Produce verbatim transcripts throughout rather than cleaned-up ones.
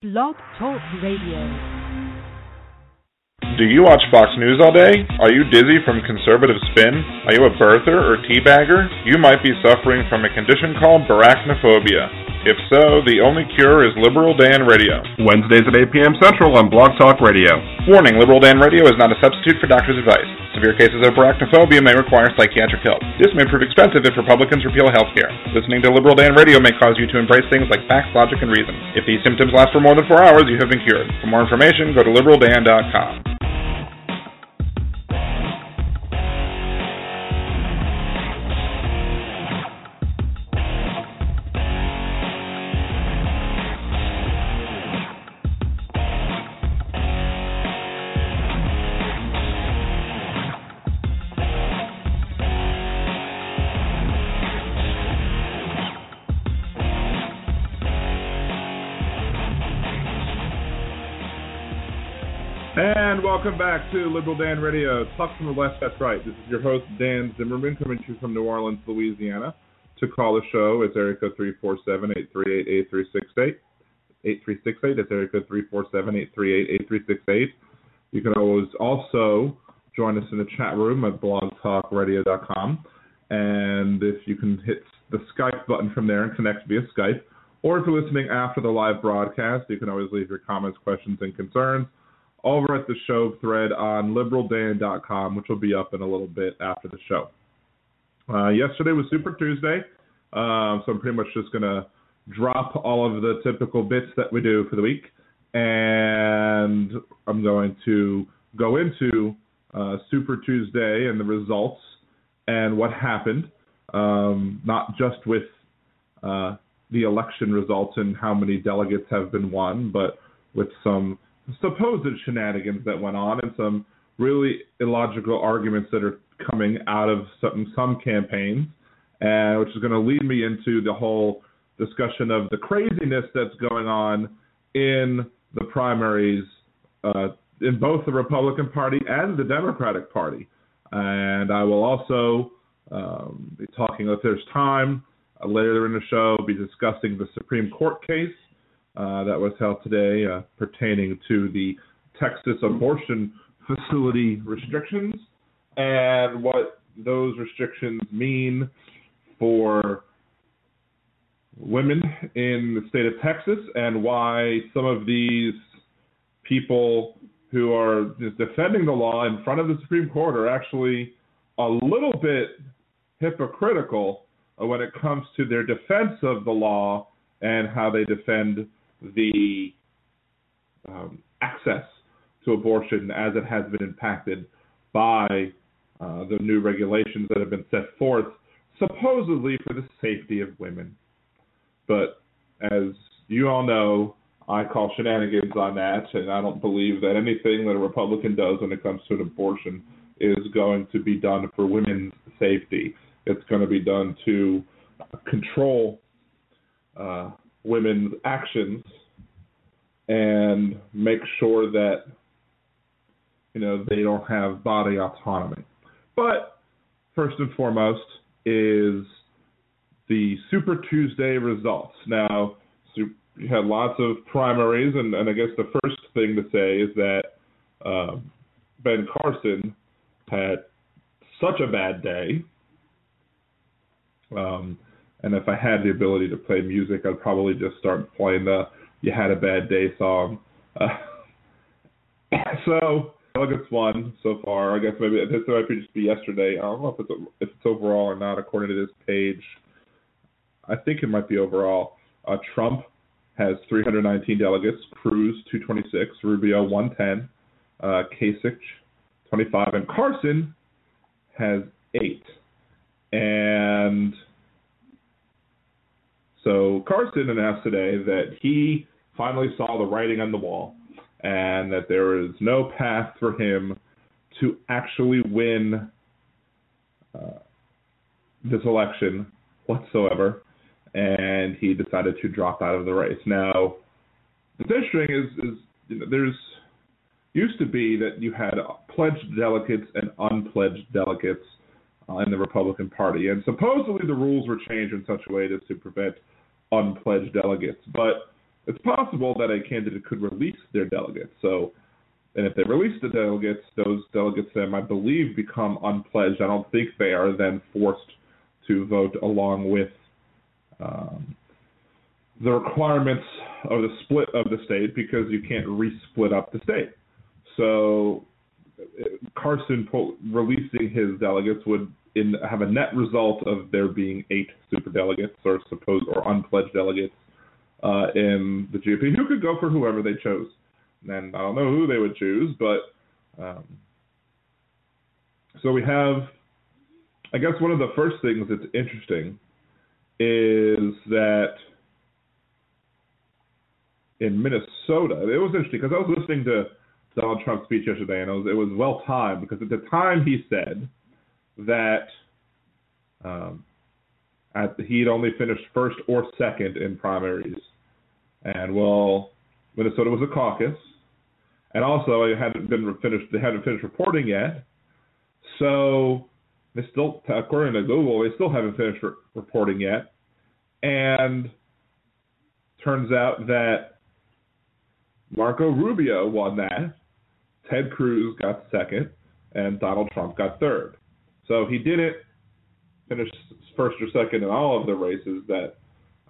Blog Talk Radio. Do you watch Fox News all day? Are you dizzy from conservative spin? Are you a birther or teabagger? You might be suffering from a condition called barachnophobia. If so, the only cure is Liberal Dan Radio. Wednesdays at eight p.m. Central on Blog Talk Radio. Warning, Liberal Dan Radio is not a substitute for doctor's advice. Severe cases of barachnophobia may require psychiatric help. This may prove expensive if Republicans repeal health care. Listening to Liberal Dan Radio may cause you to embrace things like facts, logic, and reason. If these symptoms last for more than four hours, you have been cured. For more information, go to Liberal Dan dot com. Welcome back to Liberal Dan Radio. Talk from the left, that's right. This is your host, Dan Zimmerman, coming to you from New Orleans, Louisiana. To call the show, it's area code three four seven, eight three eight, eight three six eight. eight three six eight, that's area code three four seven, eight three eight, eight three six eight. You can always also join us in the chat room at blog talk radio dot com. And if you can hit the Skype button from there and connect via Skype, or if you're listening after the live broadcast, you can always leave your comments, questions, and concerns over at the show thread on Liberal Dan dot com, which will be up in a little bit after the show. Uh, yesterday was Super Tuesday, uh, so I'm pretty much just going to drop all of the typical bits that we do for the week, and I'm going to go into uh, Super Tuesday and the results and what happened, um, not just with uh, the election results and how many delegates have been won, but with some supposed shenanigans that went on and some really illogical arguments that are coming out of some, some campaigns, and which is going to lead me into the whole discussion of the craziness that's going on in the primaries uh, in both the Republican Party and the Democratic Party. And I will also um, be talking, if there's time, uh, later in the show, be discussing the Supreme Court case Uh, that was held today uh, pertaining to the Texas abortion facility restrictions and what those restrictions mean for women in the state of Texas, and why some of these people who are defending the law in front of the Supreme Court are actually a little bit hypocritical when it comes to their defense of the law and how they defend the um, access to abortion as it has been impacted by uh, the new regulations that have been set forth, supposedly for the safety of women. But as you all know, I call shenanigans on that, and I don't believe that anything that a Republican does when it comes to an abortion is going to be done for women's safety. It's going to be done to control uh women's actions and make sure that, you know, they don't have body autonomy. But first and foremost is the Super Tuesday results. Now, you had lots of primaries, and, and I guess the first thing to say is that um, Ben Carson had such a bad day. Um, and if I had the ability to play music, I'd probably just start playing the You Had a Bad Day song. Uh, so, delegates won so far. I guess maybe this might just be yesterday. I don't know if it's, if it's overall or not, according to this page. I think it might be overall. Uh, Trump has three hundred nineteen delegates, Cruz two twenty-six, Rubio one ten, uh, Kasich twenty-five, and Carson has eight. And so Carson announced today that he finally saw the writing on the wall and that there is no path for him to actually win uh, this election whatsoever, and he decided to drop out of the race. Now, what's interesting is, is you know, there's used to be that you had pledged delegates and unpledged delegates uh, in the Republican Party, and supposedly the rules were changed in such a way as to prevent unpledged delegates, but it's possible that a candidate could release their delegates. So, and if they release the delegates, those delegates then, I believe, become unpledged. I don't think they are then forced to vote along with um, the requirements of the split of the state, because you can't re-split up the state. So Carson releasing his delegates would in, have a net result of there being eight superdelegates or supposed or unpledged delegates uh, in the G O P, who could go for whoever they chose. And I don't know who they would choose, but um, so we have, I guess one of the first things that's interesting is that in Minnesota, it was interesting because I was listening to Donald Trump's speech yesterday, and it was, it was well timed because at the time he said that um, at, he'd only finished first or second in primaries, and well, Minnesota was a caucus, and also it hadn't been finished. They hadn't finished reporting yet, so they still, according to Google, they still haven't finished re- reporting yet, and turns out that Marco Rubio won that, Ted Cruz got second, and Donald Trump got third. So he didn't finish first or second in all of the races that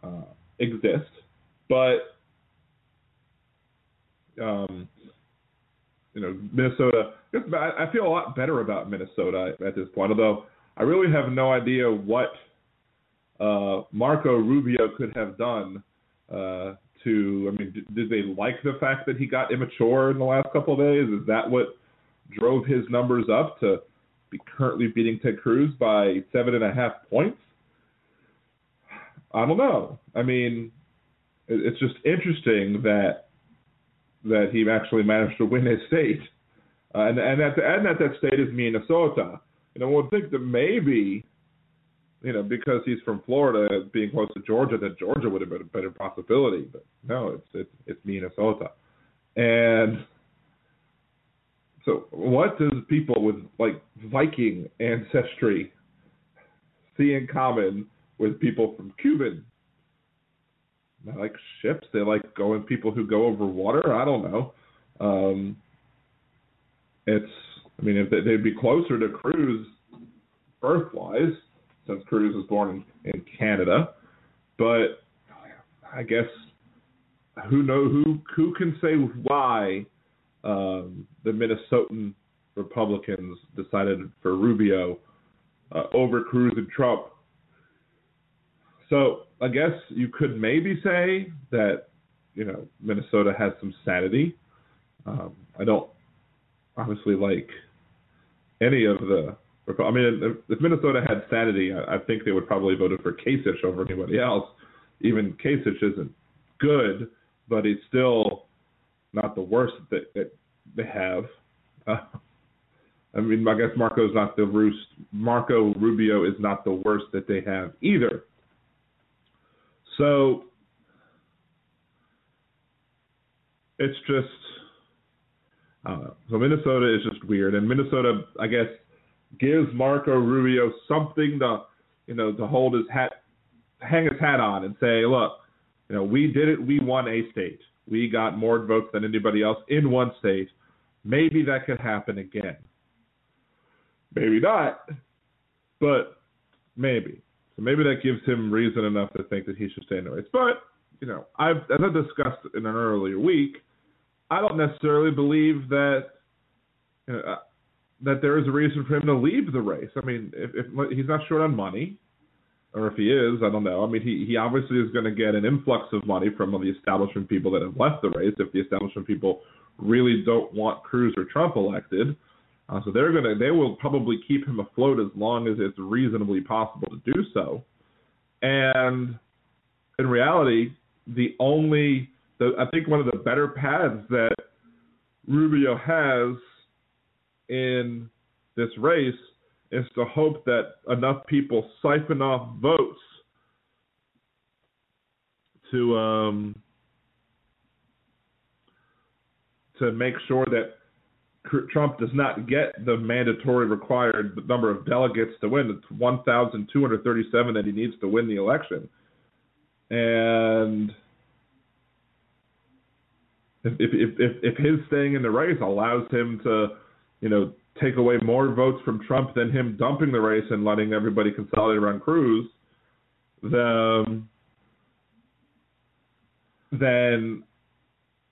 uh, exist, but um, you know, Minnesota. I feel a lot better about Minnesota at this point, although I really have no idea what uh, Marco Rubio could have done. Uh, To, I mean, did, did they like the fact that he got immature in the last couple of days? Is that what drove his numbers up to be currently beating Ted Cruz by seven and a half points? I don't know. I mean, it, it's just interesting that that he actually managed to win his state, uh, and and at the, and at that state is Minnesota. You know, one think that maybe, you know, because he's from Florida, being close to Georgia, that Georgia would have been a better possibility. But no, it's it's, it's Minnesota. And so what does people with, like, Viking ancestry see in common with people from Cuban? They like ships. They like going people who go over water. I don't know. Um, it's, I mean, if they, they'd be closer to Cruz birth-wise, since Cruz was born in, in Canada, but I guess who know who who can say why um, the Minnesotan Republicans decided for Rubio uh, over Cruz and Trump. So I guess you could maybe say that, you know, Minnesota has some sanity. Um, I don't obviously like any of the. I mean, if Minnesota had sanity, I think they would probably vote for Kasich over anybody else. Even Kasich isn't good, but he's still not the worst that, that they have. Uh, I mean, I guess Marco's not the worst. Marco Rubio is not the worst that they have either. So it's just, I don't know. So Minnesota is just weird, and Minnesota, I guess, gives Marco Rubio something to, you know, to hold his hat, hang his hat on and say, look, you know, we did it. We won a state. We got more votes than anybody else in one state. Maybe that could happen again. Maybe not, but maybe. So maybe that gives him reason enough to think that he should stay in the race. But, you know, I've, as I discussed in an earlier week, I don't necessarily believe that, you know, that there is a reason for him to leave the race. I mean, if, if he's not short on money, or if he is, I don't know. I mean, he, he obviously is going to get an influx of money from the establishment people that have left the race, if the establishment people really don't want Cruz or Trump elected. Uh, so they're going to, they will probably keep him afloat as long as it's reasonably possible to do so. And in reality, the only, the, I think one of the better paths that Rubio has in this race is to hope that enough people siphon off votes to um, to make sure that Trump does not get the mandatory required number of delegates to win, the one thousand two hundred thirty-seven that he needs to win the election. And if if if, if his staying in the race allows him to, you know, take away more votes from Trump than him dumping the race and letting everybody consolidate around Cruz, then, then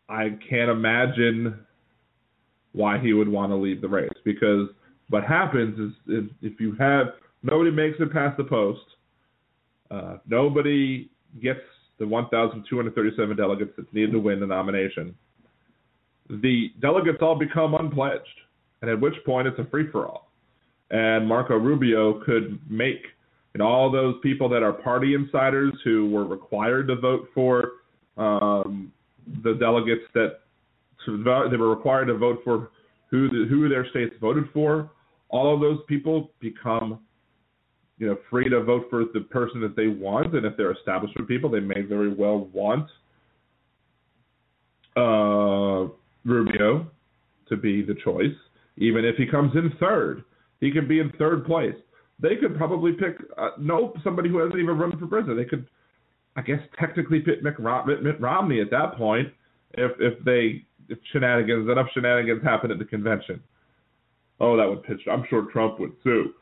I can't imagine why he would want to leave the race. Because what happens is, is if you have nobody makes it past the post, uh, nobody gets the one thousand two hundred thirty-seven delegates that's needed to win the nomination, the delegates all become unpledged. And at which point it's a free-for-all. And Marco Rubio could make, and all those people that are party insiders who were required to vote for um, the delegates that they were required to vote for who the, who their states voted for, all of those people become, you know, free to vote for the person that they want. And if they're establishment people, they may very well want uh, Rubio to be the choice. Even if he comes in third, he could be in third place. They could probably pick uh, no somebody who hasn't even run for president. They could, I guess, technically pick Mitt Romney at that point if if they if shenanigans enough shenanigans happen at the convention. Oh, that would pitch. I'm sure Trump would sue.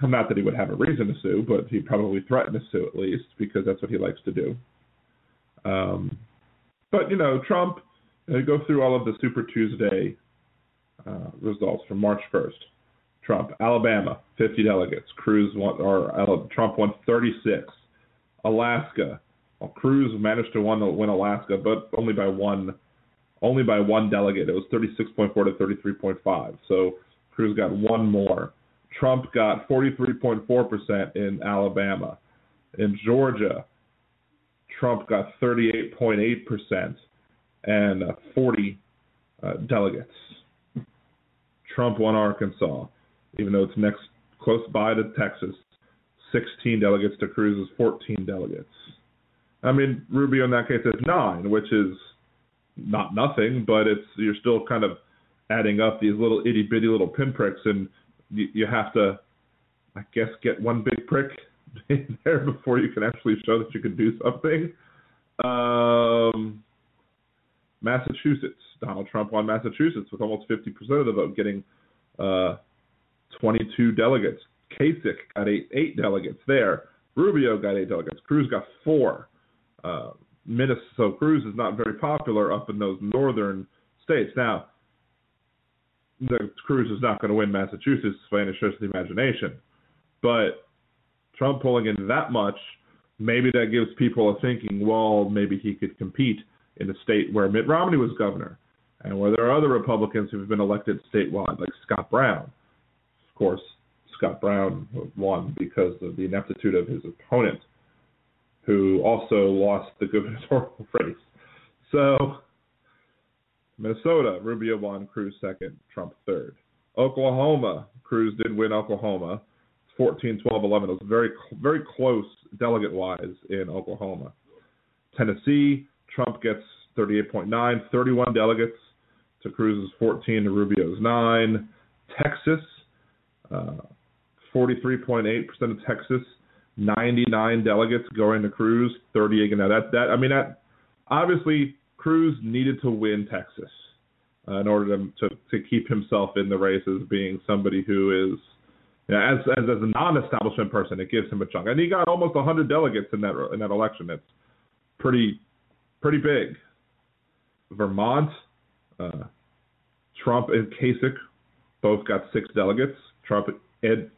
Not that he would have a reason to sue, but he'd probably threaten to sue at least because that's what he likes to do. Um, but you know, Trump uh, go through all of the Super Tuesday Uh, results from March first. Trump, Alabama, fifty delegates. Cruz won, or uh, Trump won thirty-six. Alaska, well, Cruz managed to win, win Alaska, but only by one, only by one delegate. It was thirty-six point four to thirty-three point five. So Cruz got one more. Trump got forty-three point four percent in Alabama. In Georgia, Trump got thirty-eight point eight percent and uh, forty uh, delegates. Trump won Arkansas, even though it's next close by to Texas, sixteen delegates to Cruz's fourteen delegates. I mean, Rubio in that case has nine, which is not nothing, but it's you're still kind of adding up these little itty bitty little pinpricks, and you, you have to, I guess, get one big prick in there before you can actually show that you can do something. Um, Massachusetts. Donald Trump won Massachusetts with almost fifty percent of the vote, getting uh, twenty-two delegates. Kasich got eight, eight delegates there. Rubio got eight delegates. Cruz got four. Uh, Minnesota, so Cruz is not very popular up in those northern states. Now, the, Cruz is not going to win Massachusetts by any stretch of the imagination, but Trump pulling in that much, maybe that gives people a thinking, well, maybe he could compete in a state where Mitt Romney was governor, and where there are other Republicans who have been elected statewide, like Scott Brown. Of course, Scott Brown won because of the ineptitude of his opponent, who also lost the gubernatorial race. So, Minnesota, Rubio won, Cruz second, Trump third. Oklahoma, Cruz did win Oklahoma, fourteen, twelve, eleven. It was very, very close delegate-wise in Oklahoma. Tennessee, Trump gets thirty-eight point nine, thirty-one delegates to Cruz's fourteen, to Rubio's nine. Texas, uh, forty-three point eight percent of Texas, ninety-nine delegates going to Cruz, thirty-eight. Now that that I mean that obviously Cruz needed to win Texas uh, in order to, to to keep himself in the race as being somebody who is, you know, as as as a non-establishment person, it gives him a chunk, and he got almost one hundred delegates in that in that election. That's pretty. Pretty big. Vermont, uh, Trump and Kasich both got six delegates. Trump ed-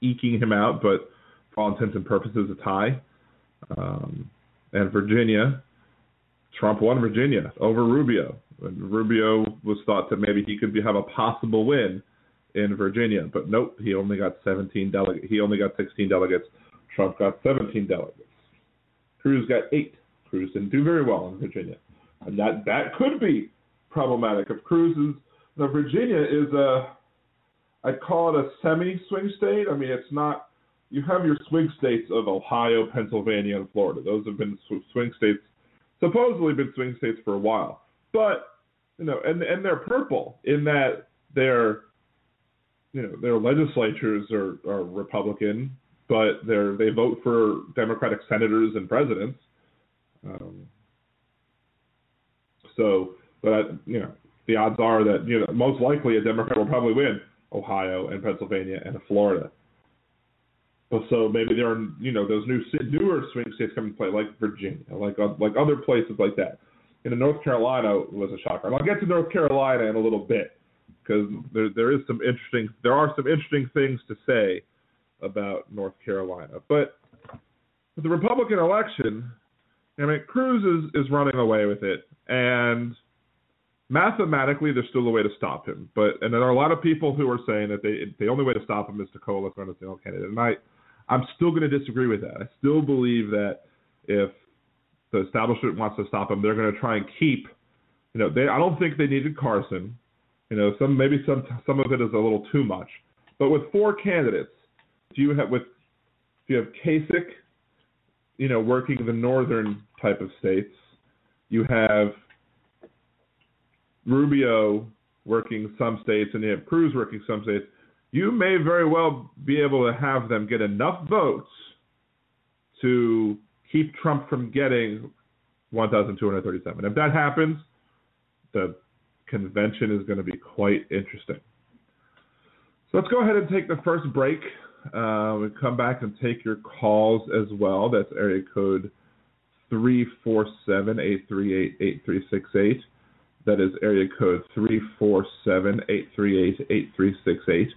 eking him out, but for all intents and purposes, a tie. Um, and Virginia, Trump won Virginia over Rubio. And Rubio was thought that maybe he could be, have a possible win in Virginia, but nope, he only got seventeen delegates. He only got sixteen delegates. Trump got seventeen delegates. Cruz got eight. Cruz didn't do very well in Virginia, and that, that could be problematic. If Cruz is, now Virginia is a, I'd call it a semi-swing state. I mean, it's not. You have your swing states of Ohio, Pennsylvania, and Florida. Those have been swing states, supposedly been swing states for a while. But you know, and and they're purple in that their, you know, their legislatures are, are Republican, but they're they vote for Democratic senators and presidents. Um, So, but you know, the odds are that you know most likely a Democrat will probably win Ohio and Pennsylvania and Florida. But so maybe there are you know those new newer swing states coming to play, like Virginia, like like other places like that. You know, North Carolina was a shocker. And I'll get to North Carolina in a little bit because there there is some interesting there are some interesting things to say about North Carolina. But with the Republican election, I mean, Cruz is, is running away with it, and mathematically there's still a way to stop him. But and there are a lot of people who are saying that they the only way to stop him is to coalesce around a single candidate. And I I'm still going to disagree with that. I still believe that if the establishment wants to stop him, they're going to try and keep, you know, they. I don't think they needed Carson. You know, some maybe some some of it is a little too much. But with four candidates, if you have with if you have Kasich, you know, working the northern type of states, you have Rubio working some states, and you have Cruz working some states. You may very well be able to have them get enough votes to keep Trump from getting one thousand two hundred thirty-seven. If that happens, the convention is going to be quite interesting. So let's go ahead and take the first break. Uh, we come back and take your calls as well. That's area code three four seven, eight three eight, eight three six eight. That is area code three four seven, eight three eight, eight three six eight.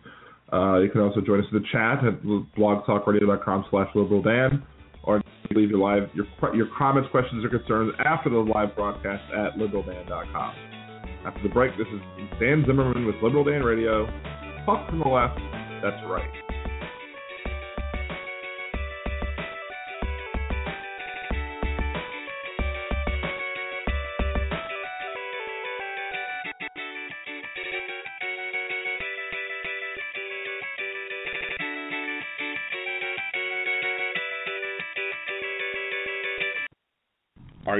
Uh, you can also join us in the chat at blogtalkradio.com slash liberaldan. Or leave your live your your comments, questions, or concerns after the live broadcast at Liberal Dan dot com. After the break, this is Dan Zimmerman with Liberal Dan Radio. Talk from the left, that's right. Are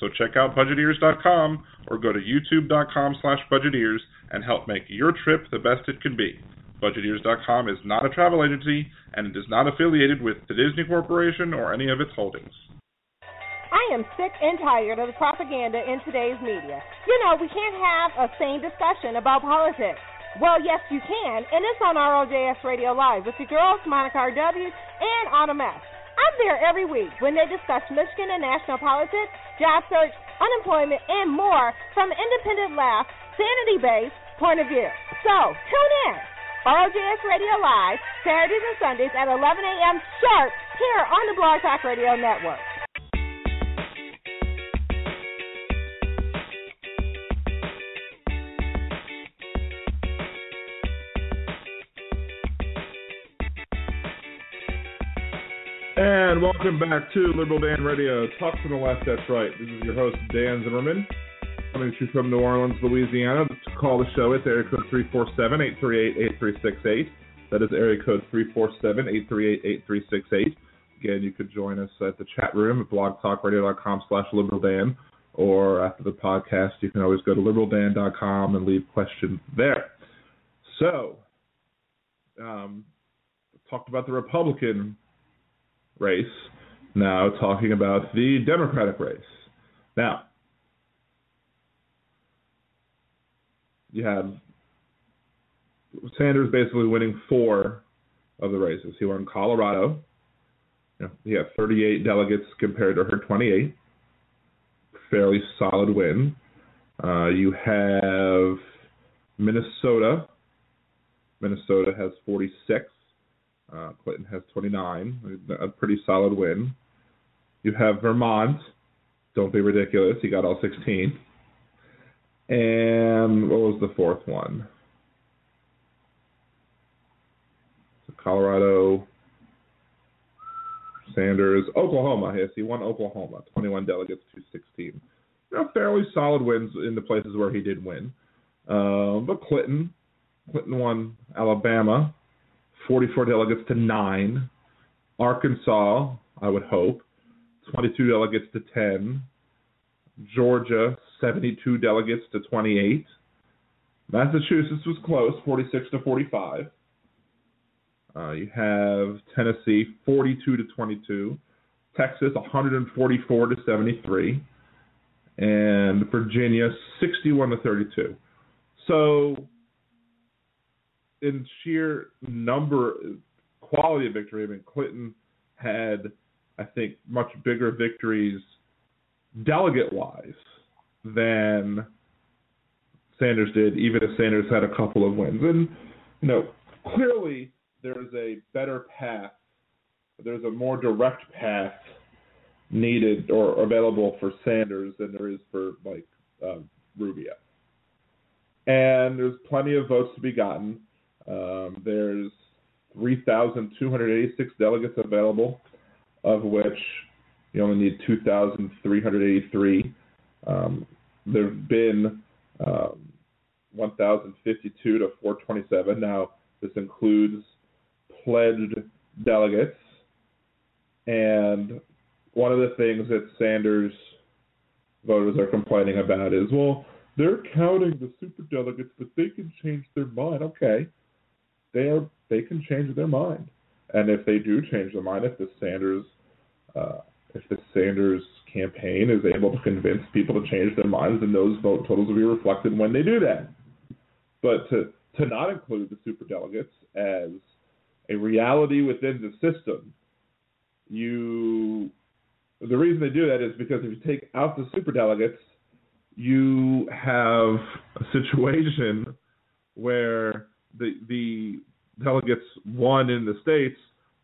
So check out Budget Ears dot com or go to YouTube.com slash BudgetEars and help make your trip the best it can be. Budget Ears dot com is not a travel agency, and it is not affiliated with the Disney Corporation or any of its holdings. I am sick and tired of the propaganda in today's media. You know, we can't have a sane discussion about politics. Well, yes, you can, and it's on R O J S Radio Live with your girls, Monica R W and Autumn F. I'm there every week when they discuss Michigan and national politics, job search, unemployment, and more from an independent laugh, sanity-based point of view. So, tune in. R O J S Radio Live, Saturdays and Sundays at eleven a.m. sharp here on the Blog Talk Radio Network. And welcome back to Liberal Dan Radio. Talk from the left, that's right. This is your host, Dan Zimmerman, coming to you from New Orleans, Louisiana. Call the show at area code three four seven, eight three eight, eight three six eight. That is area code three four seven, eight three eight, eight three six eight. Again, you could join us at the chat room at blogtalkradio.com slash liberaldan. Or after the podcast, you can always go to liberal dan dot com and leave questions there. So, um, talked about the Republican race, now talking about the Democratic race. Now, you have Sanders basically winning four of the races. He won Colorado. You know, he had thirty-eight delegates compared to her twenty-eight. Fairly solid win. Uh, you have Minnesota. Minnesota has forty-six. Uh, Clinton has twenty-nine, a pretty solid win. You have Vermont. Don't be ridiculous. He got all sixteen. And what was the fourth one? So Colorado, Sanders, Oklahoma. Yes, he won Oklahoma. twenty-one delegates to sixteen. You know, fairly solid wins in the places where he did win. Uh, but Clinton, Clinton won Alabama, forty-four delegates to nine. Arkansas, I would hope, twenty-two delegates to ten. Georgia, seventy-two delegates to twenty-eight. Massachusetts was close, forty-six to forty-five. Uh, you have Tennessee, forty-two to twenty-two. Texas, one hundred forty-four to seventy-three. And Virginia, sixty-one to thirty-two. So in sheer number, quality of victory, I mean, Clinton had, I think, much bigger victories delegate-wise than Sanders did, even if Sanders had a couple of wins. And, you know, clearly there's a better path, there's a more direct path needed or available for Sanders than there is for, like, uh, Rubio. And there's plenty of votes to be gotten. Um, there's three thousand two hundred eighty-six delegates available, of which you only need two thousand three hundred eighty-three. Um, there have been um, one thousand fifty-two to four twenty-seven. Now, this includes pledged delegates. And one of the things that Sanders voters are complaining about is, well, they're counting the superdelegates, but they can change their mind. Okay, they are they can change their mind. And if they do change their mind, if the Sanders uh, if the Sanders campaign is able to convince people to change their minds, then those vote totals will be reflected when they do that. But to, to not include the superdelegates as a reality within the system, you the reason they do that is because if you take out the superdelegates, you have a situation where the the delegates won in the states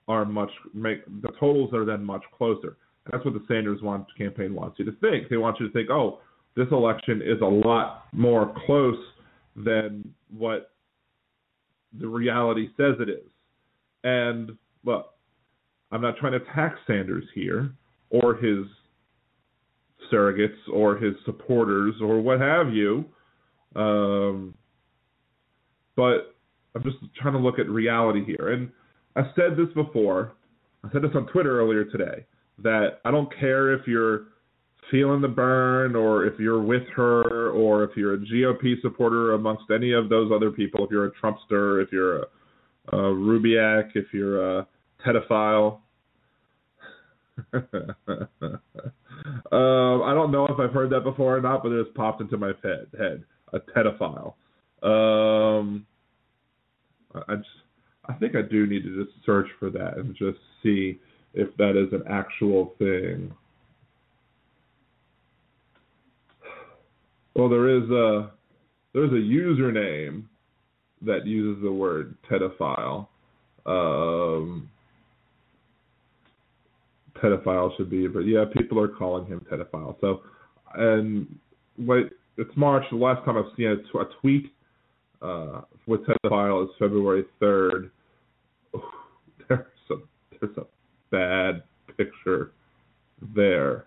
are much make, the totals are then much closer. And that's what the Sanders want, campaign wants you to think. They want you to think, oh, this election is a lot more close than what the reality says it is. And look, I'm not trying to attack Sanders here or his surrogates or his supporters or what have you. Um, but I'm just trying to look at reality here. And I said this before. I said this on Twitter earlier today, that I don't care if you're feeling the burn or if you're with her or if you're a G O P supporter amongst any of those other people, if you're a Trumpster, if you're a, a Rubiak, if you're a pedophile. um, I don't know if I've heard that before or not, but it just popped into my head. A pedophile. Um, I just, I think I do need to just search for that and just see if that is an actual thing. Well, there is a there's a username that uses the word pedophile. Um, pedophile should be, but yeah, people are calling him pedophile. So, and wait, it's March. The last time I've seen a, t- a tweet uh, with pedophile is February third. Oh, there's a there's a bad picture there.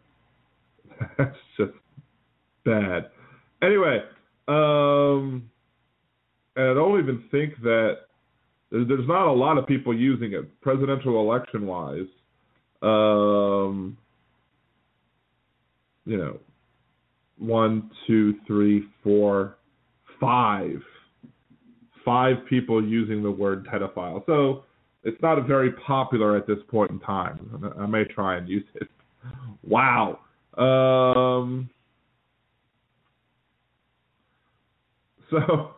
That's just bad. Anyway, um, and I don't even think that there's not a lot of people using it, presidential election wise. Um, you know, one, two, three, four, five. Five people using the word pedophile. So it's not very popular at this point in time. I may try and use it. Wow. Um, so,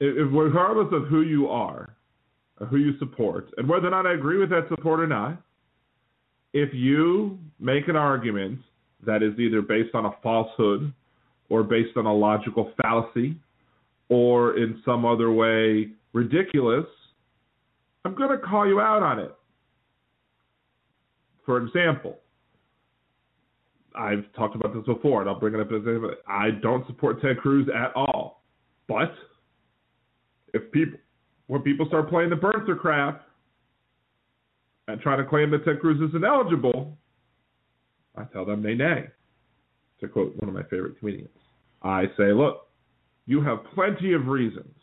if, regardless of who you are, who you support, and whether or not I agree with that support or not, if you make an argument that is either based on a falsehood or based on a logical fallacy or in some other way ridiculous, I'm going to call you out on it. For example, I've talked about this before, and I'll bring it up as example. I don't support Ted Cruz at all, but if people When people start playing the birther crap and trying to claim that Ted Cruz is ineligible, I tell them nay, nay, to quote one of my favorite comedians. I say, look, you have plenty of reasons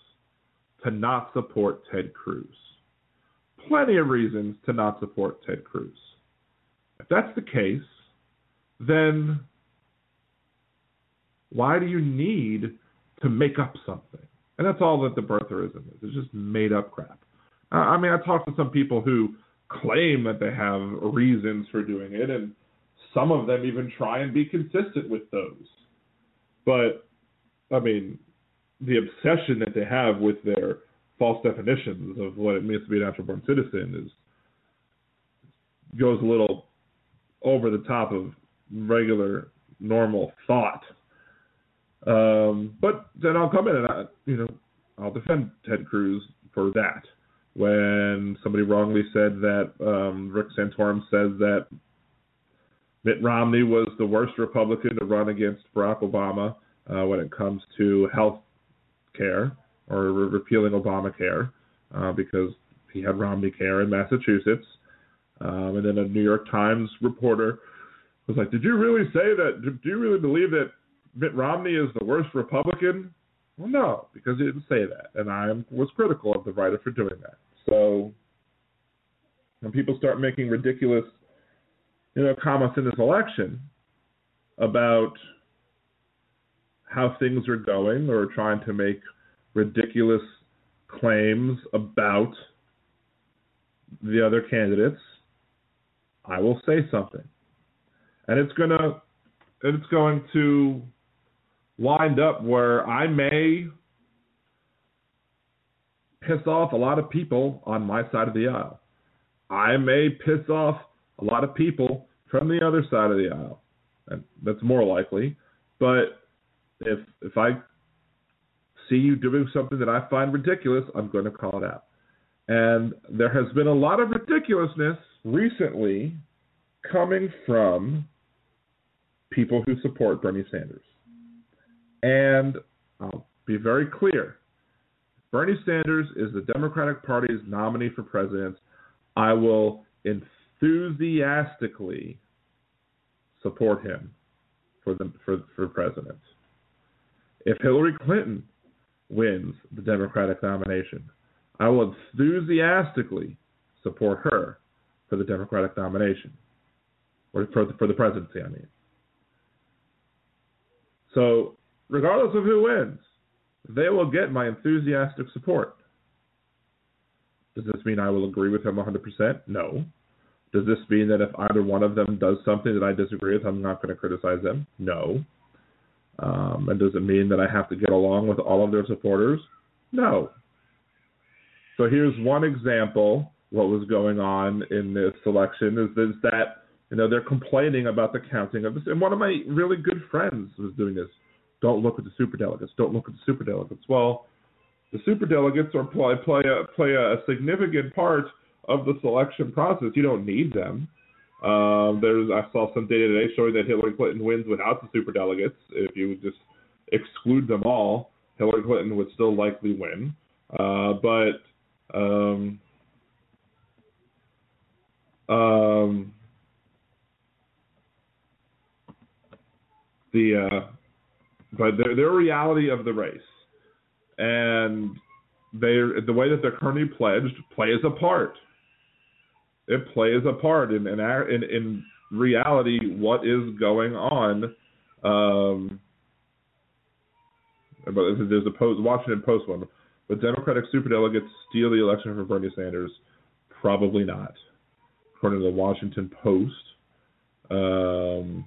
to not support Ted Cruz. Plenty of reasons to not support Ted Cruz. If that's the case, then why do you need to make up something? And that's all that the birtherism is. It's just made-up crap. Uh, I mean, I talked to some people who claim that they have reasons for doing it, and some of them even try and be consistent with those. But, I mean, the obsession that they have with their false definitions of what it means to be a natural-born citizen is goes a little over the top of regular, normal thought. Um, but then I'll come in and I, you know, I'll defend Ted Cruz for that. When somebody wrongly said that um, Rick Santorum says that Mitt Romney was the worst Republican to run against Barack Obama uh, when it comes to health care or re- repealing Obamacare uh, because he had Romney Care in Massachusetts. Um, and then a New York Times reporter was like, did you really say that? Do you really believe that Mitt Romney is the worst Republican? Well, no, because he didn't say that. And I was critical of the writer for doing that. So when people start making ridiculous, you know, comments in this election about how things are going or trying to make ridiculous claims about the other candidates, I will say something. And it's gonna, it's going to lined up where I may piss off a lot of people on my side of the aisle. I may piss off a lot of people from the other side of the aisle. And that's more likely. But if if I see you doing something that I find ridiculous, I'm going to call it out. And there has been a lot of ridiculousness recently coming from people who support Bernie Sanders. And I'll be very clear, Bernie Sanders is the Democratic Party's nominee for president. I will enthusiastically support him for the, for, for president. If Hillary Clinton wins the Democratic nomination, I will enthusiastically support her for the Democratic nomination, or for the, for the presidency, I mean. So regardless of who wins, they will get my enthusiastic support. Does this mean I will agree with him one hundred percent? No. Does this mean that if either one of them does something that I disagree with, I'm not going to criticize them? No. Um, and does it mean that I have to get along with all of their supporters? No. So here's one example. What was going on in this election is, is that, you know, they're complaining about the counting of this. And one of my really good friends was doing this. Don't look at the superdelegates. Don't look at the superdelegates. Well, the superdelegates are play, play, a, play a significant part of the selection process. You don't need them. Um, there's I saw some data today showing that Hillary Clinton wins without the superdelegates. If you would just exclude them all, Hillary Clinton would still likely win. Uh, but um, um, the uh, But they're, they're a reality of the race, and they the way that they're currently pledged plays a part. It plays a part in in, our, in, in reality what is going on. Um, but there's a post, Washington Post one. Would Democratic superdelegates steal the election from Bernie Sanders? Probably not, according to the Washington Post. Um,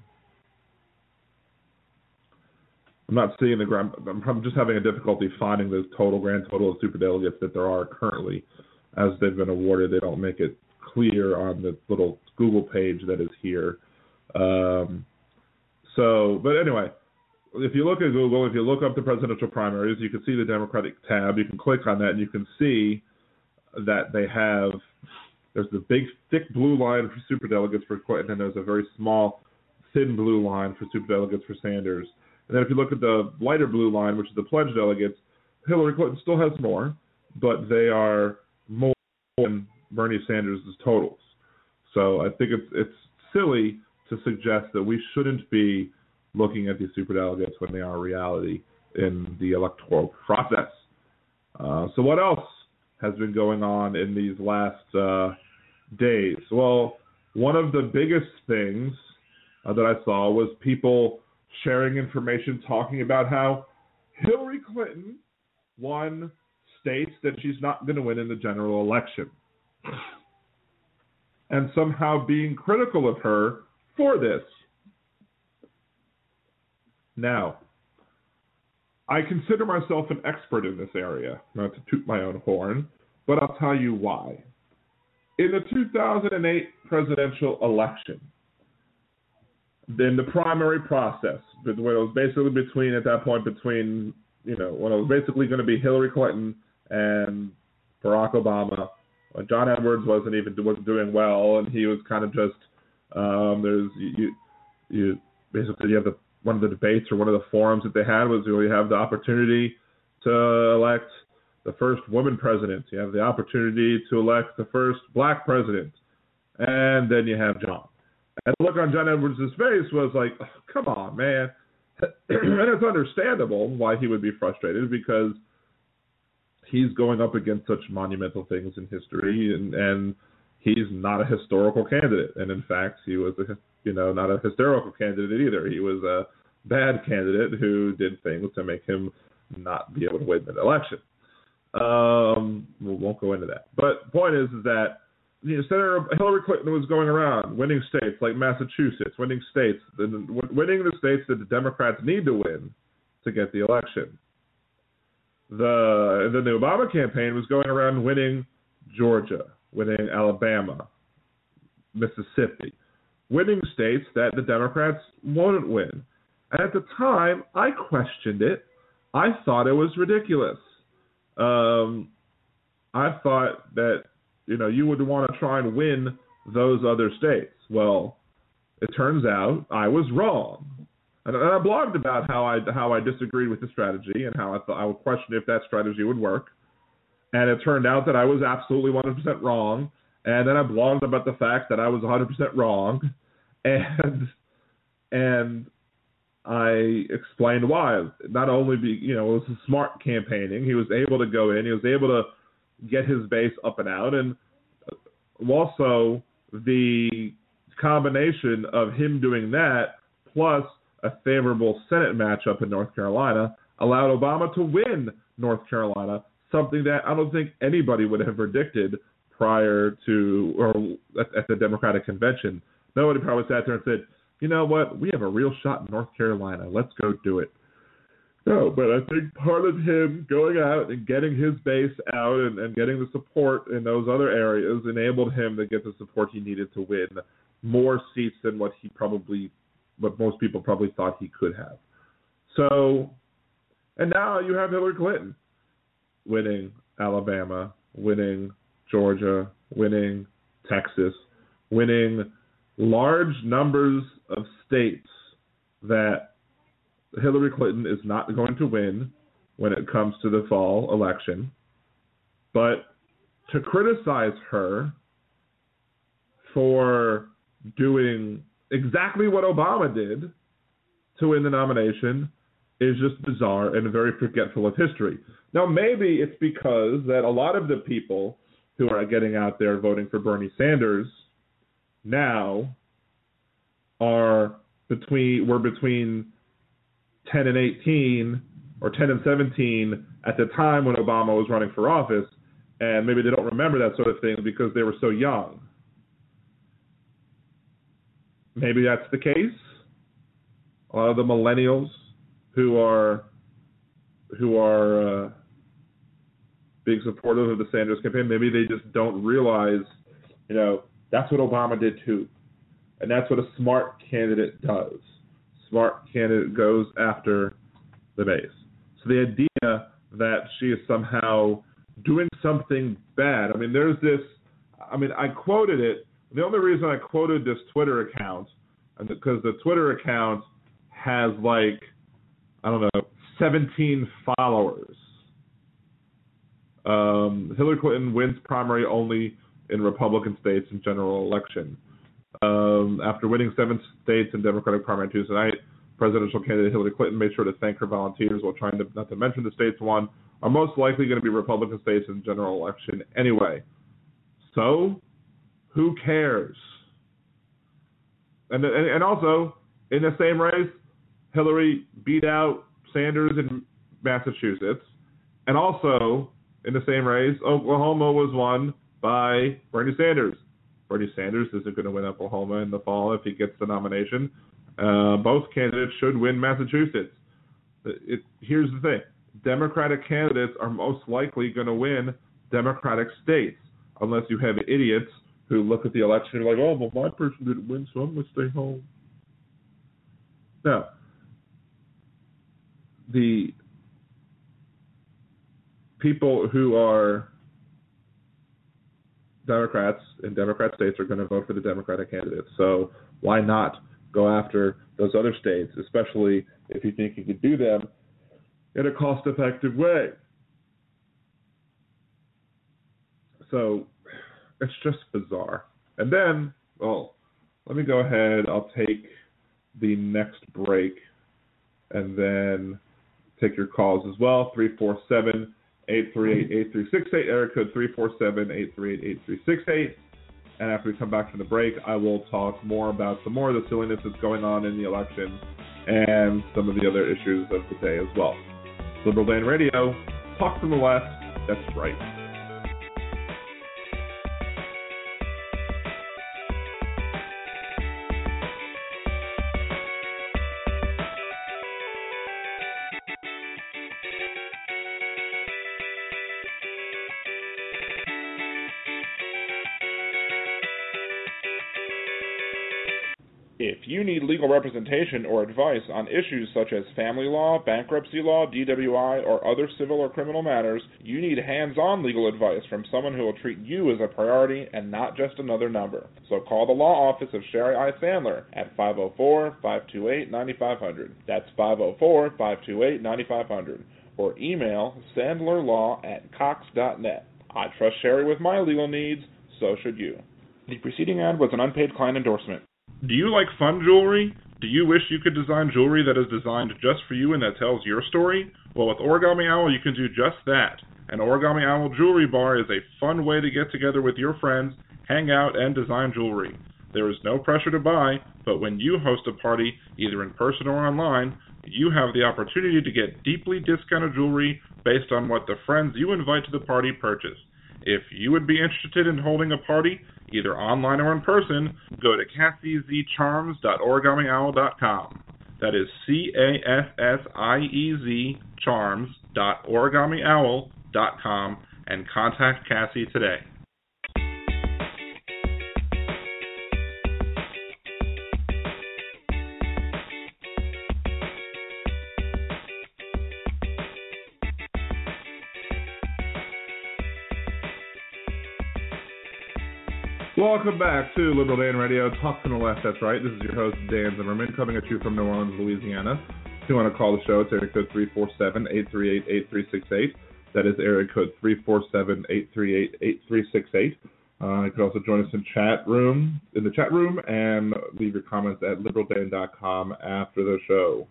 I'm not seeing the grand. I'm just having a difficulty finding the total grand total of superdelegates that there are currently, as they've been awarded. They don't make it clear on the little Google page that is here. Um, so, but anyway, if you look at Google, if you look up the presidential primaries, you can see the Democratic tab. You can click on that, and you can see that they have. There's the big thick blue line for superdelegates for Clinton, and there's a very small thin blue line for superdelegates for Sanders. And then if you look at the lighter blue line, which is the pledged delegates, Hillary Clinton still has more, but they are more than Bernie Sanders' totals. So I think it's it's silly to suggest that we shouldn't be looking at these superdelegates when they are a reality in the electoral process. Uh, so what else has been going on in these last uh, days? Well, one of the biggest things uh, that I saw was people sharing information, talking about how Hillary Clinton won states that she's not going to win in the general election, and somehow being critical of her for this. Now, I consider myself an expert in this area, not to toot my own horn, but I'll tell you why. In the two thousand eight presidential election, in the primary process, when it was basically between, at that point, between, you know, when it was basically going to be Hillary Clinton and Barack Obama, John Edwards wasn't even wasn't doing well, and he was kind of just um, there's you you basically you have the one of the debates or one of the forums that they had was you, know, you have the opportunity to elect the first woman president, you have the opportunity to elect the first black president, and then you have John. And the look on John Edwards' face was like, oh, come on, man, and it's understandable why he would be frustrated because he's going up against such monumental things in history, and, and he's not a historical candidate. And in fact, he was, a, you know, not a hysterical candidate either. He was a bad candidate who did things to make him not be able to win an election. Um, we won't go into that. But point is, is that you know, Senator Hillary Clinton was going around winning states like Massachusetts, winning states, winning the states that the Democrats need to win to get the election. The, the the Obama campaign was going around winning Georgia, winning Alabama, Mississippi, winning states that the Democrats won't win. And at the time, I questioned it. I thought it was ridiculous. Um, I thought that, you know, you would want to try and win those other states. Well, it turns out I was wrong. And I blogged about how I how I disagreed with the strategy and how I thought I would question if that strategy would work. And it turned out that I was absolutely one hundred percent wrong. And then I blogged about the fact that I was one hundred percent wrong. And and I explained why. Not only, be, you know, it was smart campaigning. He was able to go in. He was able to get his base up and out. And also the combination of him doing that plus a favorable Senate matchup in North Carolina allowed Obama to win North Carolina, something that I don't think anybody would have predicted prior to or at, at the Democratic convention. Nobody probably sat there and said, you know what, we have a real shot in North Carolina. Let's go do it. No, but I think part of him going out and getting his base out and, and getting the support in those other areas enabled him to get the support he needed to win more seats than what he probably But most people probably thought he could have. So, and now you have Hillary Clinton winning Alabama, winning Georgia, winning Texas, winning large numbers of states that Hillary Clinton is not going to win when it comes to the fall election. But to criticize her for doing exactly what Obama did to win the nomination is just bizarre and very forgetful of history. Now, maybe it's because that a lot of the people who are getting out there voting for Bernie Sanders now are between were between ten and eighteen or ten and seventeen at the time when Obama was running for office, and maybe they don't remember that sort of thing because they were so young. Maybe that's the case. A lot of the millennials who are who are uh, being supportive of the Sanders campaign, maybe they just don't realize, you know, that's what Obama did too. And that's what a smart candidate does. Smart candidate goes after the base. So the idea that she is somehow doing something bad. I mean, there's this, I mean, I quoted it. The only reason I quoted this Twitter account is because the Twitter account has like, I don't know, seventeen followers. Um, Hillary Clinton wins primary only in Republican states in general election. Um, after winning seven states in Democratic primary Tuesday night, presidential candidate Hillary Clinton made sure to thank her volunteers while trying to, not to mention the states won, are most likely going to be Republican states in the general election anyway. So who cares? And, and and also, in the same race, Hillary beat out Sanders in Massachusetts. And also, in the same race, Oklahoma was won by Bernie Sanders. Bernie Sanders isn't going to win Oklahoma in the fall if he gets the nomination. Uh, both candidates should win Massachusetts. It, it, here's the thing. Democratic candidates are most likely going to win Democratic states, unless you have idiots who look at the election and are like, oh, well, my person didn't win, so I'm going to stay home. No. The people who are Democrats in Democrat states are going to vote for the Democratic candidates. So why not go after those other states, especially if you think you could do them in a cost-effective way? So it's just bizarre. And then, well, let me go ahead. I'll take the next break and then take your calls as well. three four seven, eight three eight, eight three six eight. Area code three four seven, eight three eight, eight three six eight. And after we come back from the break, I will talk more about some more of the silliness that's going on in the election and some of the other issues of the day as well. Liberal Dan Radio, talk from the left. That's right. If you need legal representation or advice on issues such as family law, bankruptcy law, D W I, or other civil or criminal matters, you need hands-on legal advice from someone who will treat you as a priority and not just another number. So call the law office of Sherry I. Sandler at five oh four, five two eight, nine five zero zero. That's five oh four, five two eight, nine five zero zero. Or email sandlerlaw at cox dot net. I trust Sherry with my legal needs, so should you. The preceding ad was an unpaid client endorsement. Do you like fun jewelry? Do you wish you could design jewelry that is designed just for you and that tells your story? Well, with Origami Owl, you can do just that. An Origami Owl jewelry bar is a fun way to get together with your friends, hang out, and design jewelry. There is no pressure to buy, but when you host a party, either in person or online, you have the opportunity to get deeply discounted jewelry based on what the friends you invite to the party purchase. If you would be interested in holding a party, either online or in person, go to cassie z charms dot origami owl dot com. That is C A S S I E Z charms dot origami owl dot com and contact Cassie today. Welcome back to Liberal Dan Radio, talk from the left, that's right. This is your host, Dan Zimmerman, coming at you from New Orleans, Louisiana. If you want to call the show, it's area code three four seven, eight three eight, eight three six eight. That is area code three four seven, eight three eight, eight three six eight. Uh, you can also join us in chat room, in the chat room, and leave your comments at liberal dan dot com after the show.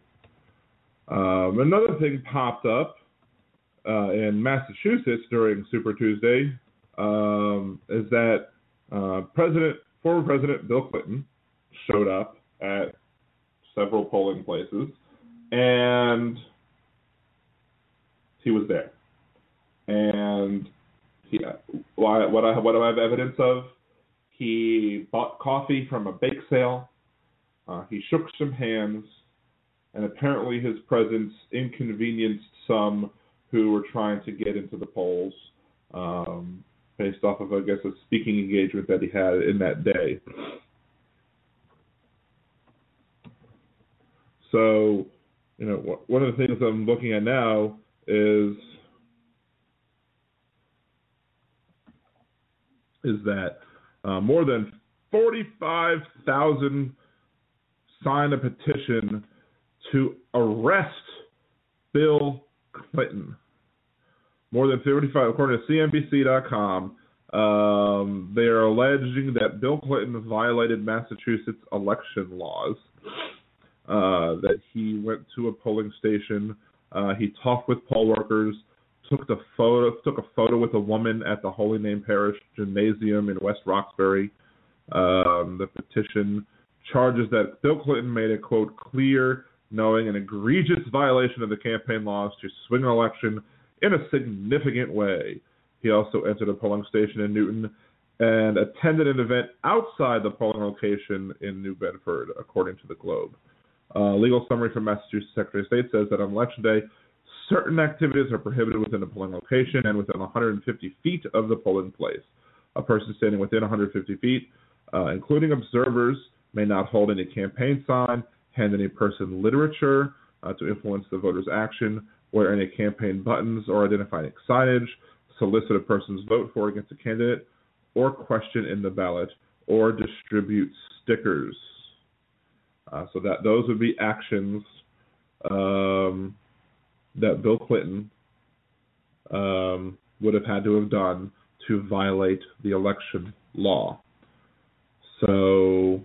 Um, another thing popped up uh, in Massachusetts during Super Tuesday um, is that Uh, President, former President Bill Clinton showed up at several polling places, and he was there. And he, what I what do I have evidence of? He bought coffee from a bake sale. Uh, he shook some hands, and apparently his presence inconvenienced some who were trying to get into the polls. Um, based off of, I guess, a speaking engagement that he had in that day. So, you know, one of the things I'm looking at now is is that uh, more than forty-five thousand signed a petition to arrest Bill Clinton. More than thirty-five, according to C N B C dot com, um, they are alleging that Bill Clinton violated Massachusetts election laws. uh, that he went to a polling station. Uh, he talked with poll workers, took the photo, took a photo with a woman at the Holy Name Parish Gymnasium in West Roxbury. Um, the petition charges that Bill Clinton made a, quote, clear, knowing, and egregious violation of the campaign laws to swing an election in a significant way. He also entered a polling station in Newton and attended an event outside the polling location in New Bedford, according to the Globe. Uh, legal summary from Massachusetts Secretary of State says that on Election Day, certain activities are prohibited within a polling location and within one hundred fifty feet of the polling place. A person standing within one hundred fifty feet, uh, including observers, may not hold any campaign sign, hand any person literature uh, to influence the voter's action, wear any campaign buttons or identifying signage, solicit a person's vote for or against a candidate, or question in the ballot, or distribute stickers. Uh, so that those would be actions um, that Bill Clinton um, would have had to have done to violate the election law. So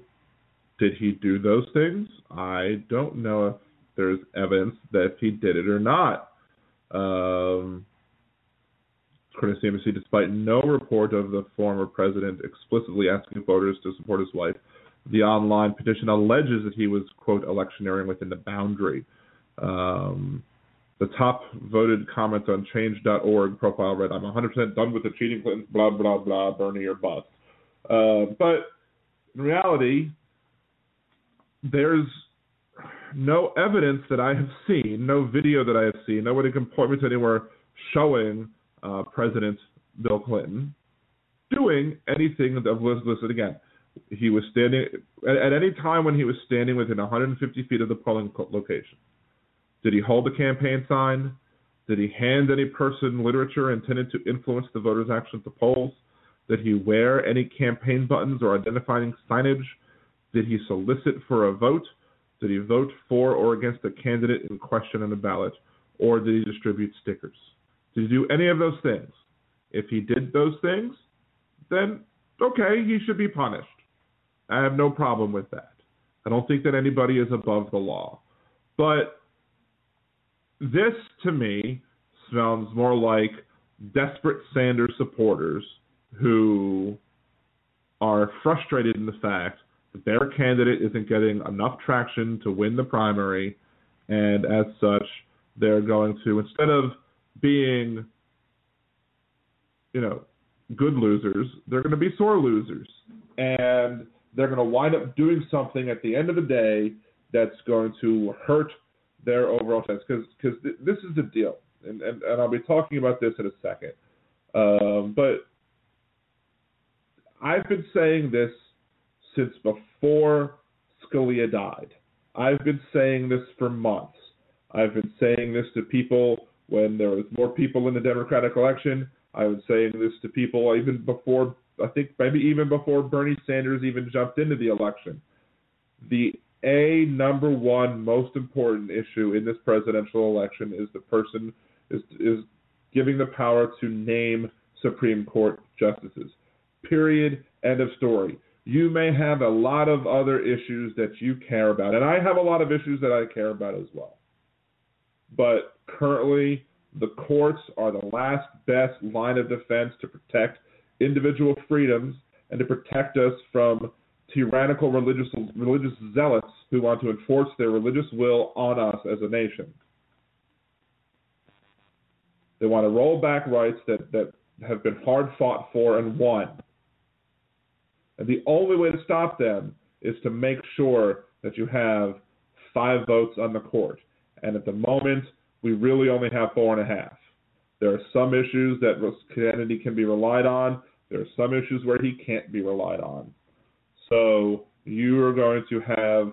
did he do those things? I don't know if there's evidence that he did it or not. Um, according to C N B C, despite no report of the former president explicitly asking voters to support his wife, the online petition alleges that he was, quote, electioneering within the boundary. Um, the top voted comments on change dot org profile read, I'm one hundred percent done with the cheating Clintons, blah, blah, blah, Bernie or bust. Uh, but in reality, there's no evidence that I have seen, no video that I have seen, nobody can point me to anywhere showing uh, President Bill Clinton doing anything that was listed again. He was standing at, at any time when he was standing within one hundred fifty feet of the polling location. Did he hold a campaign sign? Did he hand any person literature intended to influence the voters' action at the polls? Did he wear any campaign buttons or identifying signage? Did he solicit for a vote? Did he vote for or against a candidate in question on the ballot? Or did he distribute stickers? Did he do any of those things? If he did those things, then okay, he should be punished. I have no problem with that. I don't think that anybody is above the law. But this, to me, sounds more like desperate Sanders supporters who are frustrated in the fact that their candidate isn't getting enough traction to win the primary, and as such, they're going to, instead of being, you know, good losers, they're going to be sore losers. And they're going to wind up doing something at the end of the day that's going to hurt their overall sense. Because because th- this is the deal, and, and, and I'll be talking about this in a second. Um, but I've been saying this since before Scalia died. I've been saying this for months. I've been saying this to people when there was more people in the Democratic election. I was saying this to people even before, I think maybe even before Bernie Sanders even jumped into the election. The A number one most important issue in this presidential election is the person is, is giving the power to name Supreme Court justices. Period. End of story. You may have a lot of other issues that you care about, and I have a lot of issues that I care about as well. But currently, the courts are the last best line of defense to protect individual freedoms and to protect us from tyrannical religious religious zealots who want to enforce their religious will on us as a nation. They want to roll back rights that, that have been hard fought for and won. And the only way to stop them is to make sure that you have five votes on the court. And at the moment, we really only have four and a half. There are some issues that Kennedy can be relied on. There are some issues where he can't be relied on. So you are going to have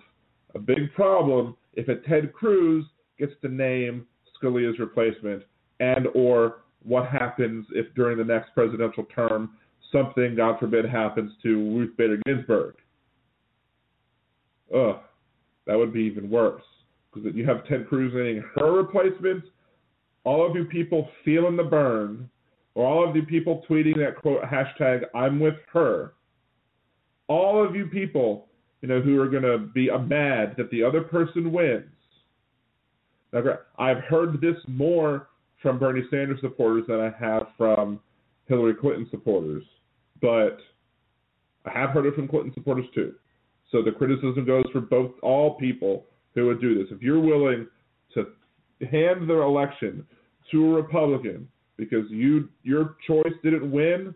a big problem if a Ted Cruz gets to name Scalia's replacement, and or what happens if during the next presidential term something, God forbid, happens to Ruth Bader Ginsburg. Ugh, that would be even worse. Because you have Ted Cruz naming her replacement, all of you people feeling the burn, or all of you people tweeting that, quote, hashtag, I'm with her. All of you people you know, who are going to be mad that the other person wins. I've heard this more from Bernie Sanders supporters than I have from Hillary Clinton supporters, but I have heard it from Clinton supporters too. So the criticism goes for both, all people who would do this. If you're willing to hand the election to a Republican because you your choice didn't win,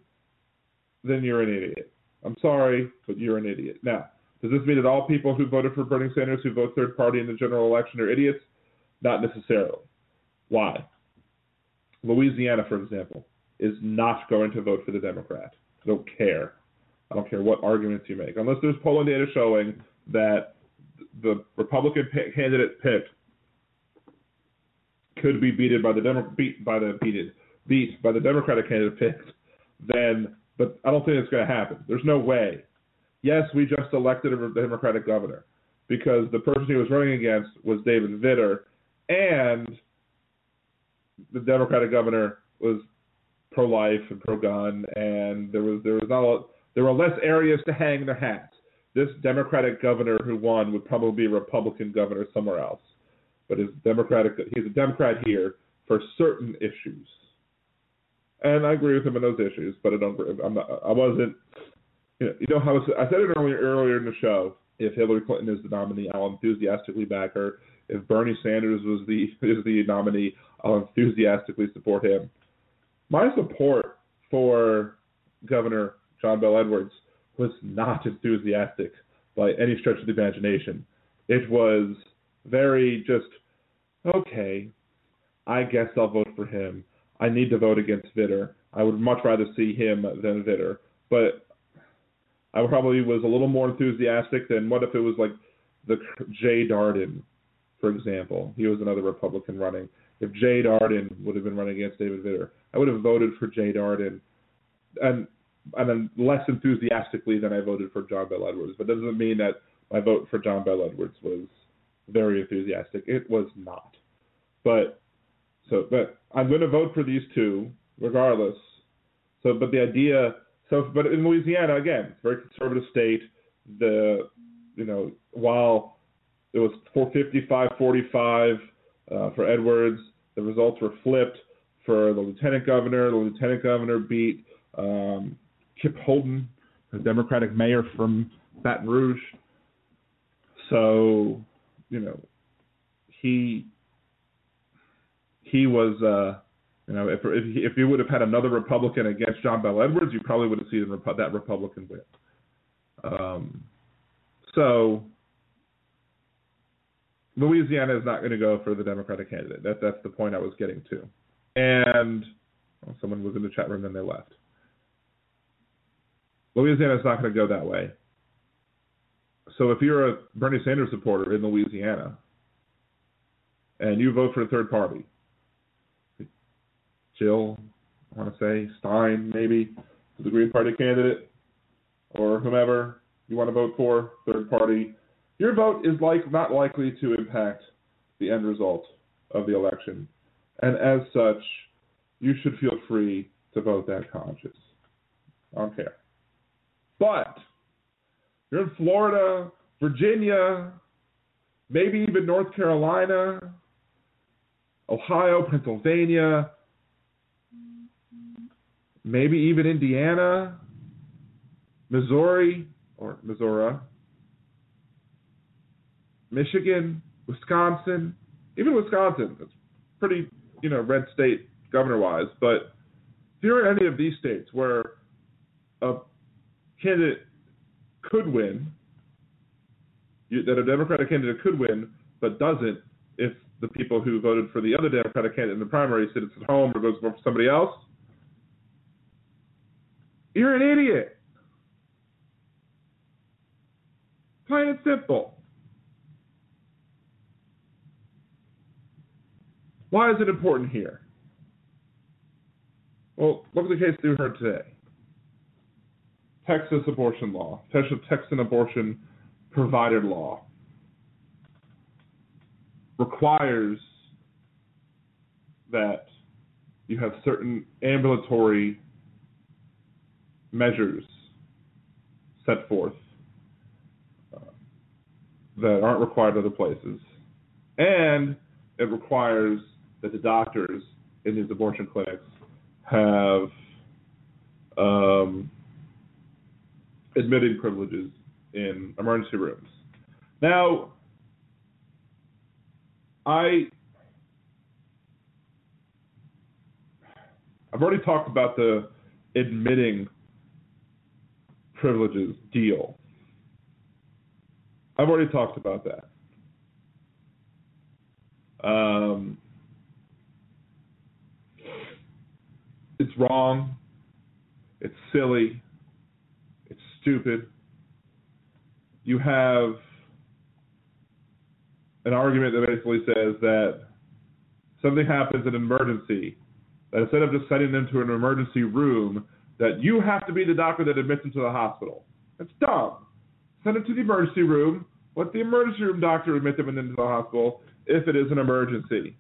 then you're an idiot. I'm sorry, but you're an idiot. Now, does this mean that all people who voted for Bernie Sanders who vote third party in the general election are idiots? Not necessarily. Why? Louisiana, for example, is not going to vote for the Democrat. I don't care. I don't care what arguments you make. Unless there's polling data showing that the Republican pick, candidate picked could be beaten by the Demo- beat by the beated, beat by the Democratic candidate picked, then but I don't think it's going to happen. There's no way. Yes, we just elected a Democratic governor because the person he was running against was David Vitter, and the Democratic governor was pro-life and pro-gun, and there was there was not a, there were less areas to hang their hats. This Democratic governor who won would probably be a Republican governor somewhere else, but is Democratic. He's a Democrat here for certain issues, and I agree with him on those issues. But I don't. I'm not. I wasn't. You know. You know how I said it earlier earlier in the show. If Hillary Clinton is the nominee, I'll enthusiastically back her. If Bernie Sanders was the is the nominee, I'll enthusiastically support him. My support for Governor John Bel Edwards was not enthusiastic by any stretch of the imagination. It was very just, okay, I guess I'll vote for him. I need to vote against Vitter. I would much rather see him than Vitter. But I probably was a little more enthusiastic than what if it was like the Jay Darden, for example. He was another Republican running. If Jay Darden would have been running against David Vitter, I would have voted for Jay Darden and and then less enthusiastically than I voted for John Bel Edwards. But that doesn't mean that my vote for John Bel Edwards was very enthusiastic. It was not. But so but I'm going to vote for these two regardless. So but the idea so but in Louisiana, again, it's a very conservative state. The you know, while it was fifty-five forty-five uh, for Edwards, the results were flipped for the lieutenant governor. The lieutenant governor beat um, Kip Holden, the Democratic mayor from Baton Rouge. So, you know, he he was, uh, you know, if if he, if you would have had another Republican against John Bel Edwards, you probably would have seen that Republican win. Um, so. Louisiana is not going to go for the Democratic candidate. That, that's the point I was getting to. And well, someone was in the chat room, then they left. Louisiana is not going to go that way. So if you're a Bernie Sanders supporter in Louisiana and you vote for a third party, Jill, I want to say, Stein maybe, the Green Party candidate, or whomever you want to vote for, third party, your vote is like not likely to impact the end result of the election, and as such, you should feel free to vote that conscious. I don't care. But you're in Florida, Virginia, maybe even North Carolina, Ohio, Pennsylvania, maybe even Indiana, Missouri, or Missouri, Michigan, Wisconsin, even Wisconsin, it's pretty, you know, red state governor-wise, but if you're in any of these states where a candidate could win, you, that a Democratic candidate could win, but doesn't if the people who voted for the other Democratic candidate in the primary sits at home or goes for somebody else, you're an idiot. Plain and simple. Why is it important here? Well, look at the case that we heard today. Texas abortion law, Texas Texan abortion provider law requires that you have certain ambulatory measures set forth uh, that aren't required other places, and it requires that the doctors in these abortion clinics have um, admitting privileges in emergency rooms. Now, I, I've already talked about the admitting privileges deal. I've already talked about that. Um, it's wrong. It's silly. It's stupid. You have an argument that basically says that something happens in an emergency, that instead of just sending them to an emergency room, that you have to be the doctor that admits them to the hospital. That's dumb. Send them to the emergency room. Let the emergency room doctor admit them into the hospital if it is an emergency.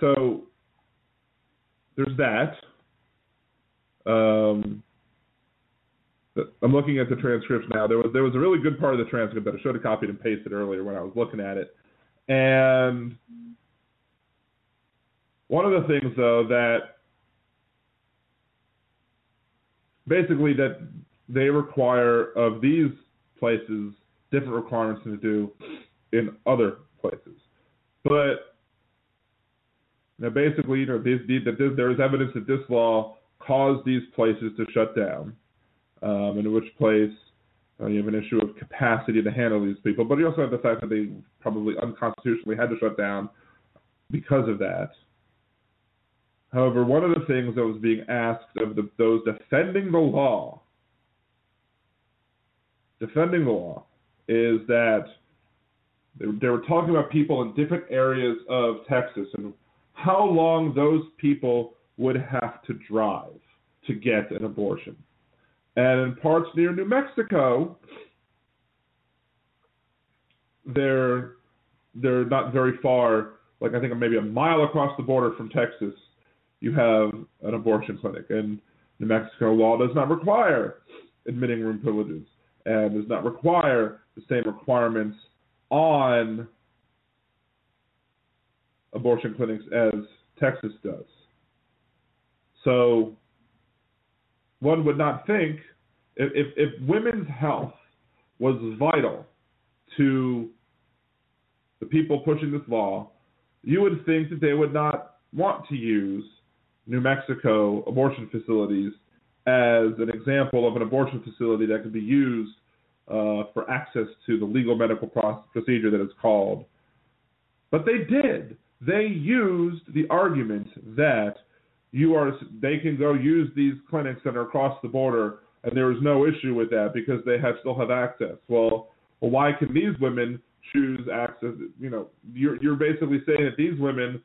So there's that. Um, I'm looking at the transcripts now. There was there was a really good part of the transcript that I should have copied and pasted earlier when I was looking at it. And one of the things, though, that basically that they require of these places different requirements than they do in other places. But now basically, you know, these, these, that this, there is evidence that this law caused these places to shut down, um, in which place uh, you have an issue of capacity to handle these people. But you also have the fact that they probably unconstitutionally had to shut down because of that. However, one of the things that was being asked of the, those defending the law, defending the law, is that they, they were talking about people in different areas of Texas and how long those people would have to drive to get an abortion. And in parts near New Mexico, they're, they're not very far, like I think maybe a mile across the border from Texas, you have an abortion clinic, and New Mexico law does not require admitting room privileges and does not require the same requirements on abortion clinics as Texas does. So one would not think, if, if, if women's health was vital to the people pushing this law, you would think that they would not want to use New Mexico abortion facilities as an example of an abortion facility that could be used uh, for access to the legal medical pro- procedure that it's called. But they did. They used the argument that you are they can go use these clinics that are across the border, and there is no issue with that because they have still have access. Well, well why can these women choose access? You know, you're you're basically saying that these women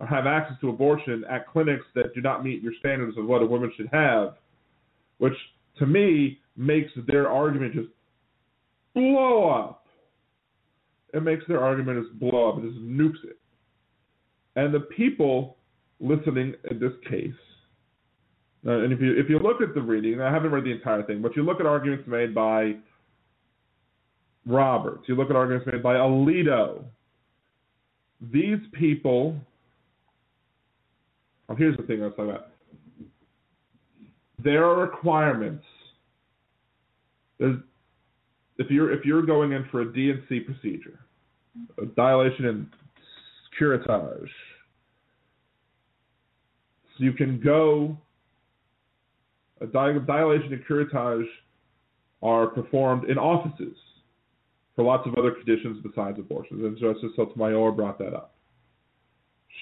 or have access to abortion at clinics that do not meet your standards of what a woman should have, which to me makes their argument just blow up. It makes their argument just blow up. It just nukes it. And the people listening in this case, uh, and if you if you look at the reading, I haven't read the entire thing, but you look at arguments made by Roberts, you look at arguments made by Alito, these people. Well, here's the thing I was talking about. There are requirements. There's, if you're if you're going in for a D and C procedure, a dilation and curettage, so you can go. A dil- dilation and curettage are performed in offices for lots of other conditions besides abortions. And Justice Sotomayor brought that up.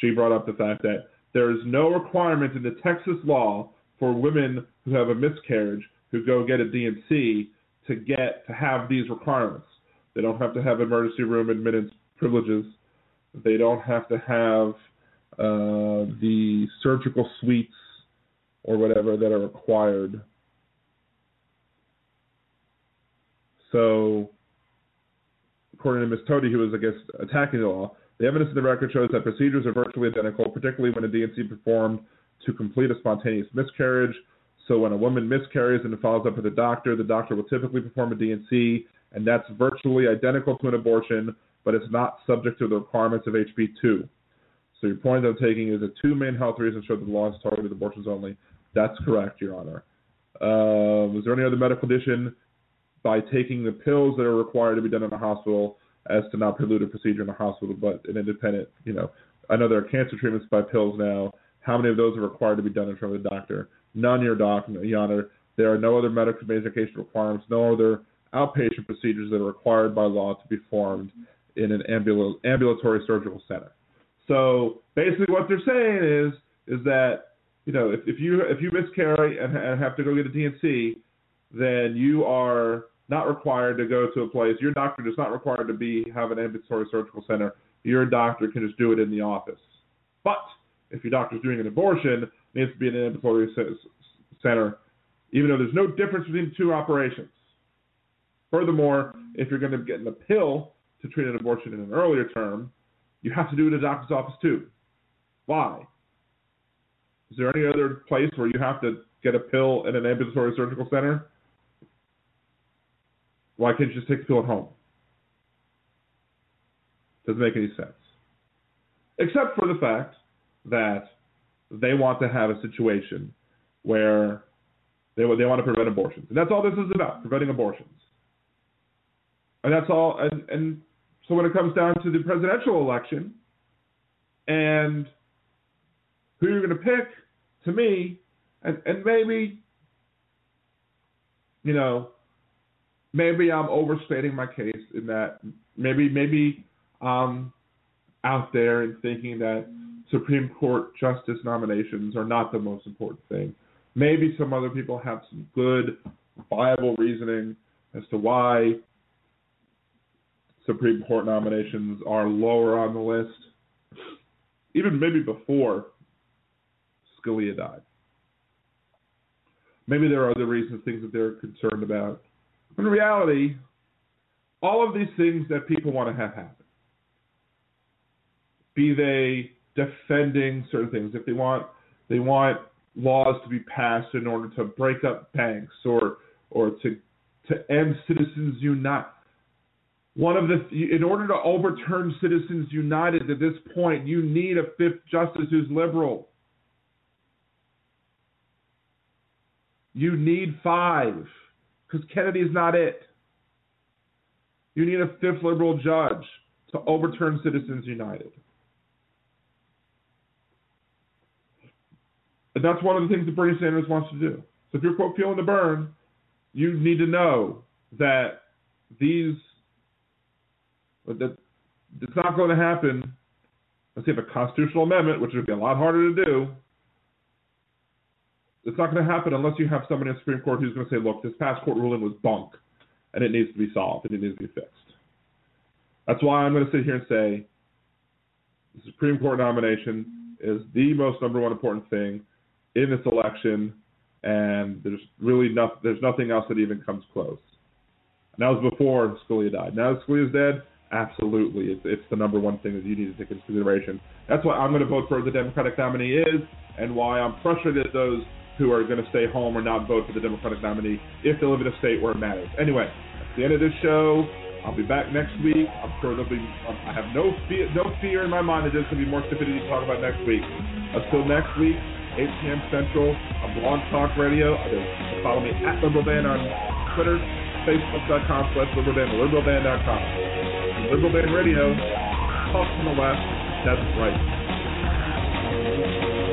She brought up the fact that there is no requirement in the Texas law for women who have a miscarriage who go get a D and C to get to have these requirements. They don't have to have emergency room admittance privileges. They don't have to have uh, the surgical suites or whatever that are required. So, according to Miz Tody, who was, I guess, attacking the law, the evidence in the record shows that procedures are virtually identical, particularly when a D and C performed to complete a spontaneous miscarriage. So when a woman miscarries and follows up with a doctor, the doctor will typically perform a D and C, and that's virtually identical to an abortion, but it's not subject to the requirements of H B two. So your point I'm taking is that two main health reasons show that the law is targeted abortions only. That's correct, Your Honor. Uh, was there any other medical condition by taking the pills that are required to be done in a hospital as to not pollute a procedure in a hospital, but an independent, you know, I know there are cancer treatments by pills now. How many of those are required to be done in front of the doctor? None, Your doc, Your Honor. There are no other medical medication requirements, no other outpatient procedures that are required by law to be performed in an ambul- ambulatory surgical center. So basically what they're saying is is that, you know, if, if you if you miscarry and, and have to go get a D and C, then you are not required to go to a place. Your doctor is not required to be have an ambulatory surgical center. Your doctor can just do it in the office. But if your doctor is doing an abortion, it needs to be in an ambulatory center, even though there's no difference between the two operations. Furthermore, if you're going to be getting a pill to treat an abortion in an earlier term, you have to do it in a doctor's office too. Why? Is there any other place where you have to get a pill in an ambulatory surgical center? Why can't you just take the pill at home? Doesn't make any sense. Except for the fact that they want to have a situation where they, they want to prevent abortions. And that's all this is about, preventing abortions. And that's all. And, and so when it comes down to the presidential election and who you're going to pick, to me, and, and maybe, you know, maybe I'm overstating my case in that maybe maybe I'm out there and thinking that Supreme Court justice nominations are not the most important thing. Maybe some other people have some good, viable reasoning as to why Supreme Court nominations are lower on the list, even maybe before Scalia died. Maybe there are other reasons, things that they're concerned about. In reality, all of these things that people want to have happen, be they defending certain things, if they want they want laws to be passed in order to break up banks or or to to end Citizens United. One of the in order to overturn Citizens United at this point, you need a fifth justice who's liberal. You need five, because Kennedy is not it. You need a fifth liberal judge to overturn Citizens United. And that's one of the things that Bernie Sanders wants to do. So if you're, quote, feeling the burn, you need to know that these, that it's not going to happen. Let's say a constitutional amendment, which would be a lot harder to do. It's not going to happen unless you have somebody in the Supreme Court who's going to say, look, this past court ruling was bunk, and it needs to be solved, and it needs to be fixed. That's why I'm going to sit here and say the Supreme Court nomination is the most number one important thing in this election, and there's really nothing, there's nothing else that even comes close. And that was before Scalia died. Now that Scalia's dead, absolutely, it's, it's the number one thing that you need to take into consideration. That's why I'm going to vote for the Democratic nominee is, and why I'm frustrated at those who are going to stay home or not vote for the Democratic nominee if they live in a state where it matters. Anyway, that's the end of this show. I'll be back next week. I'm sure there'll be. Um, I have no fear, no fear in my mind that there's going to be more stupidity to talk about next week. Until next week, eight p.m. Central on Blog Talk Radio. Follow me at Liberaldan on Twitter, Facebook dot com slash Liberaldan, Liberaldan dot com. Liberaldan Radio, talk from the left, that's right.